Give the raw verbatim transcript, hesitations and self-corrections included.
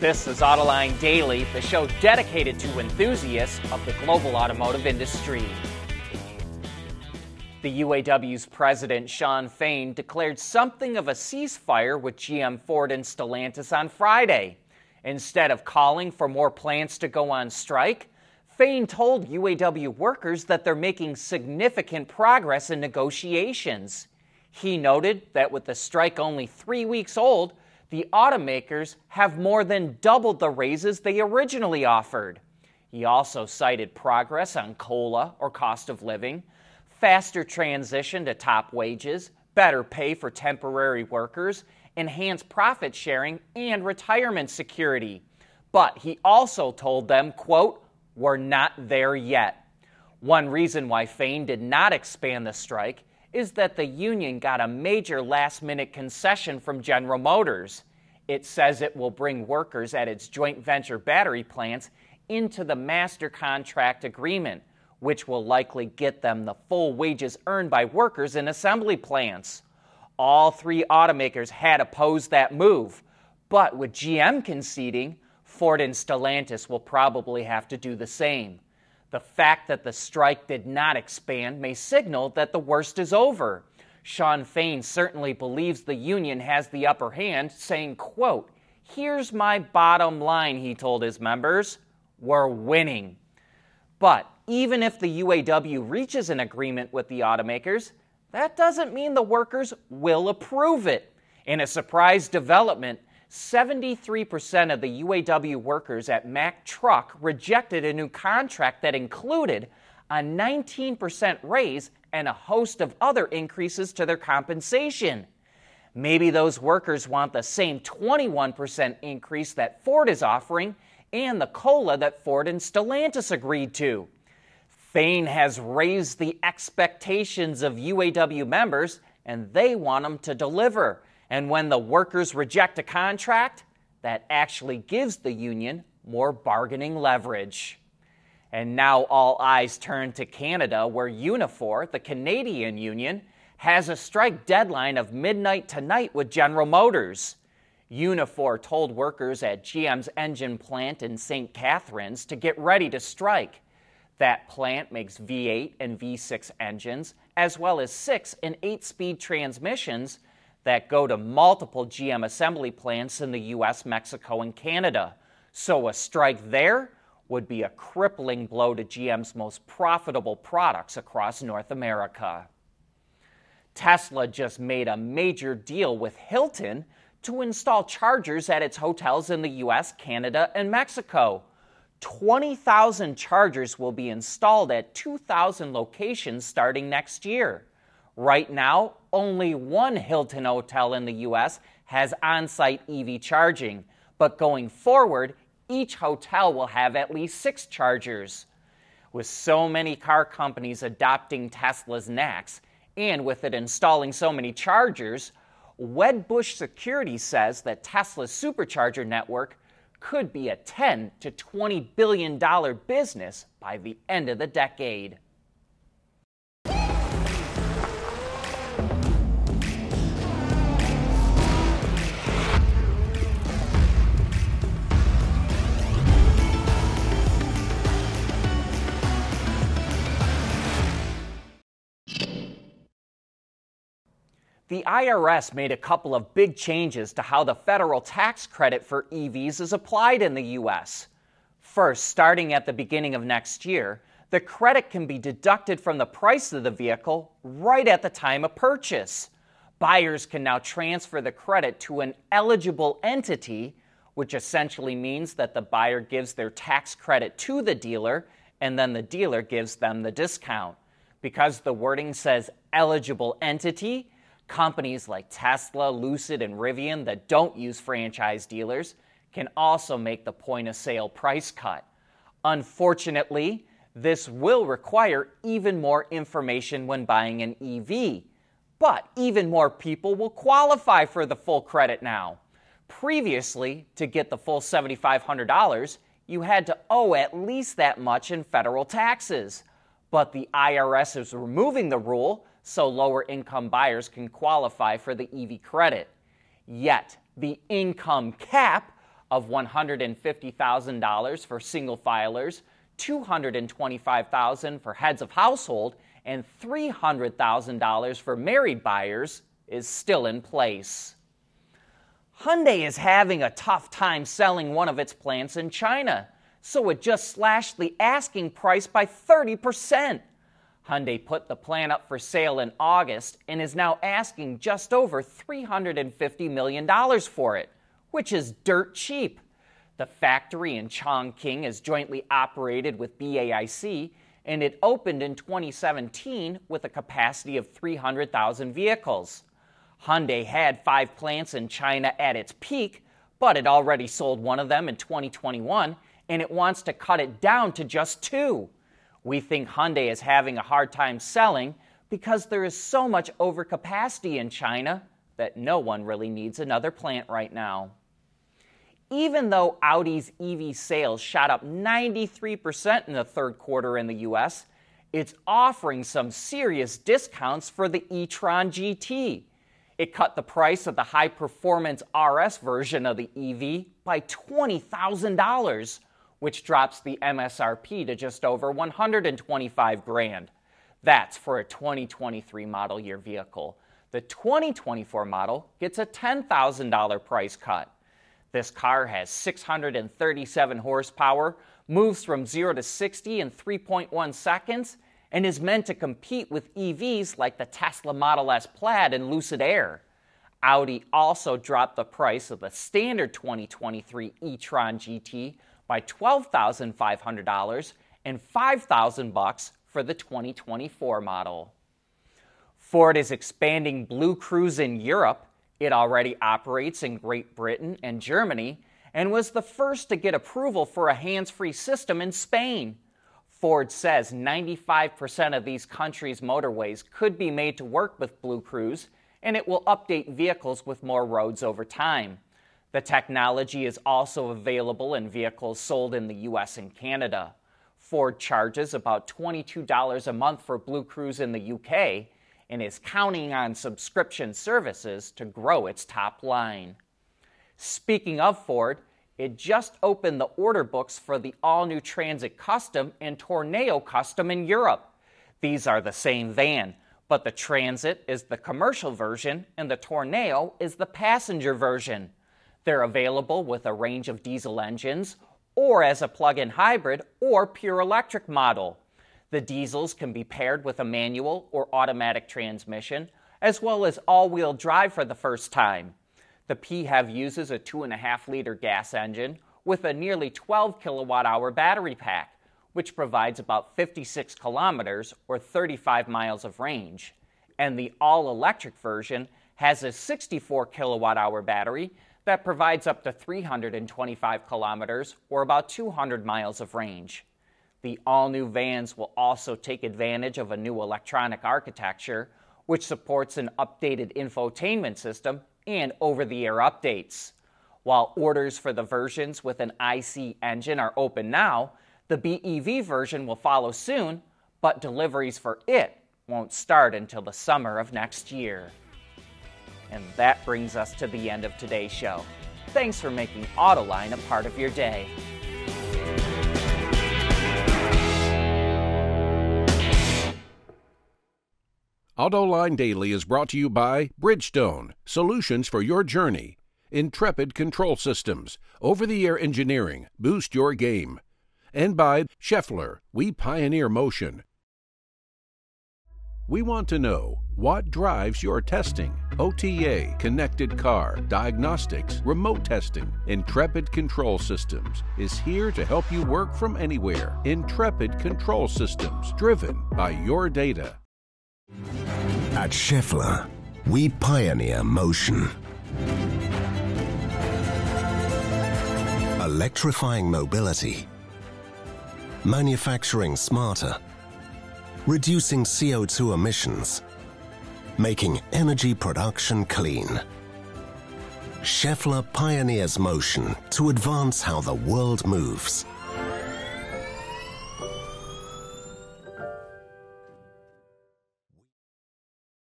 This is Autoline Daily, the show dedicated to enthusiasts of the global automotive industry. The U A W's president, Sean Fain, declared something of a ceasefire with G M, Ford, and Stellantis on Friday. Instead of calling for more plants to go on strike, Fain told U A W workers that they're making significant progress in negotiations. He noted that with the strike only three weeks old, the automakers have more than doubled the raises they originally offered. He also cited progress on COLA, or cost of living, faster transition to top wages, better pay for temporary workers, enhanced profit sharing, and retirement security. But he also told them, quote, "We're not there yet." One reason why Fain did not expand the strike is that the union got a major last-minute concession from General Motors. It says it will bring workers at its joint venture battery plants into the master contract agreement, which will likely get them the full wages earned by workers in assembly plants. All three automakers had opposed that move, but with G M conceding, Ford and Stellantis will probably have to do the same. The fact that the strike did not expand may signal that the worst is over. Sean Fain certainly believes the union has the upper hand, saying, quote, "Here's my bottom line," he told his members, "we're winning." But even if the U A W reaches an agreement with the automakers, that doesn't mean the workers will approve it. In a surprise development, seventy-three percent of the U A W workers at Mack Truck rejected a new contract that included a nineteen percent raise and a host of other increases to their compensation. Maybe those workers want the same twenty-one percent increase that Ford is offering and the COLA that Ford and Stellantis agreed to. Fain has raised the expectations of U A W members, and they want them to deliver. And when the workers reject a contract, that actually gives the union more bargaining leverage. And now all eyes turn to Canada, where Unifor, the Canadian union, has a strike deadline of midnight tonight with General Motors. Unifor told workers at G M's engine plant in Saint Catharines to get ready to strike. That plant makes V eight and V six engines, as well as six and eight speed transmissions that go to multiple G M assembly plants in the U S, Mexico, and Canada. So a strike there would be a crippling blow to G M's most profitable products across North America. Tesla just made a major deal with Hilton to install chargers at its hotels in the U S, Canada, and Mexico. twenty thousand chargers will be installed at two thousand locations starting next year. Right now, only one Hilton hotel in the U S has on-site E V charging, but going forward, each hotel will have at least six chargers. With so many car companies adopting Tesla's N A Cs, and with it installing so many chargers, Wedbush Security says that Tesla's supercharger network could be a ten to twenty billion dollars business by the end of the decade. The I R S made a couple of big changes to how the federal tax credit for E Vs is applied in the U S. First, starting at the beginning of next year, the credit can be deducted from the price of the vehicle right at the time of purchase. Buyers can now transfer the credit to an eligible entity, which essentially means that the buyer gives their tax credit to the dealer, and then the dealer gives them the discount. Because the wording says eligible entity, companies like Tesla, Lucid, and Rivian that don't use franchise dealers can also make the point-of-sale price cut. Unfortunately, this will require even more information when buying an E V, but even more people will qualify for the full credit now. Previously, to get the full seven thousand five hundred dollars, you had to owe at least that much in federal taxes. But the I R S is removing the rule so lower-income buyers can qualify for the E V credit. Yet, the income cap of one hundred fifty thousand dollars for single filers, two hundred twenty-five thousand dollars for heads of household, and three hundred thousand dollars for married buyers is still in place. Hyundai is having a tough time selling one of its plants in China, so it just slashed the asking price by thirty percent. Hyundai put the plant up for sale in August and is now asking just over three hundred fifty million dollars for it, which is dirt cheap. The factory in Chongqing is jointly operated with B A I C, and it opened in twenty seventeen with a capacity of three hundred thousand vehicles. Hyundai had five plants in China at its peak, but it already sold one of them in twenty twenty-one, and it wants to cut it down to just two. We think Hyundai is having a hard time selling because there is so much overcapacity in China that no one really needs another plant right now. Even though Audi's E V sales shot up ninety-three percent in the third quarter in the U S, it's offering some serious discounts for the e-tron G T. It cut the price of the high-performance R S version of the E V by twenty thousand dollars, which drops the M S R P to just over one hundred twenty-five thousand dollars. That's for a twenty twenty-three model year vehicle. The twenty twenty-four model gets a ten thousand dollars price cut. This car has six hundred thirty-seven horsepower, moves from zero to sixty in three point one seconds, and is meant to compete with E Vs like the Tesla Model S Plaid and Lucid Air. Audi also dropped the price of the standard twenty twenty-three e-tron G T by twelve thousand five hundred dollars and five thousand dollars for the twenty twenty-four model. Ford is expanding Blue Cruise in Europe. It already operates in Great Britain and Germany and was the first to get approval for a hands-free system in Spain. Ford says ninety-five percent of these countries' motorways could be made to work with Blue Cruise, and it will update vehicles with more roads over time. The technology is also available in vehicles sold in the U S and Canada. Ford charges about twenty-two dollars a month for Blue Cruise in the U K, and is counting on subscription services to grow its top line. Speaking of Ford, it just opened the order books for the all-new Transit Custom and Tourneo Custom in Europe. These are the same van, but the Transit is the commercial version and the Tourneo is the passenger version. They're available with a range of diesel engines, or as a plug-in hybrid or pure electric model. The diesels can be paired with a manual or automatic transmission, as well as all-wheel drive for the first time. The P H E V uses a two point five liter gas engine with a nearly twelve kilowatt hour battery pack, which provides about fifty-six kilometers or thirty-five miles of range. And the all-electric version has a sixty-four kilowatt hour battery that provides up to three hundred twenty-five kilometers or about two hundred miles of range. The all-new vans will also take advantage of a new electronic architecture, which supports an updated infotainment system and over-the-air updates. While orders for the versions with an I C E engine are open now, the B E V version will follow soon, but deliveries for it won't start until the summer of next year. And that brings us to the end of today's show. Thanks for making Autoline a part of your day. AutoLine Daily is brought to you by Bridgestone, solutions for your journey. Intrepid Control Systems, over-the-air engineering, boost your game. And by Schaeffler, we pioneer motion. We want to know what drives your testing. O T A, connected car, diagnostics, remote testing. Intrepid Control Systems is here to help you work from anywhere. Intrepid Control Systems, driven by your data. At Schaeffler, we pioneer motion. Electrifying mobility. Manufacturing smarter. Reducing C O two emissions. Making energy production clean. Schaeffler pioneers motion to advance how the world moves.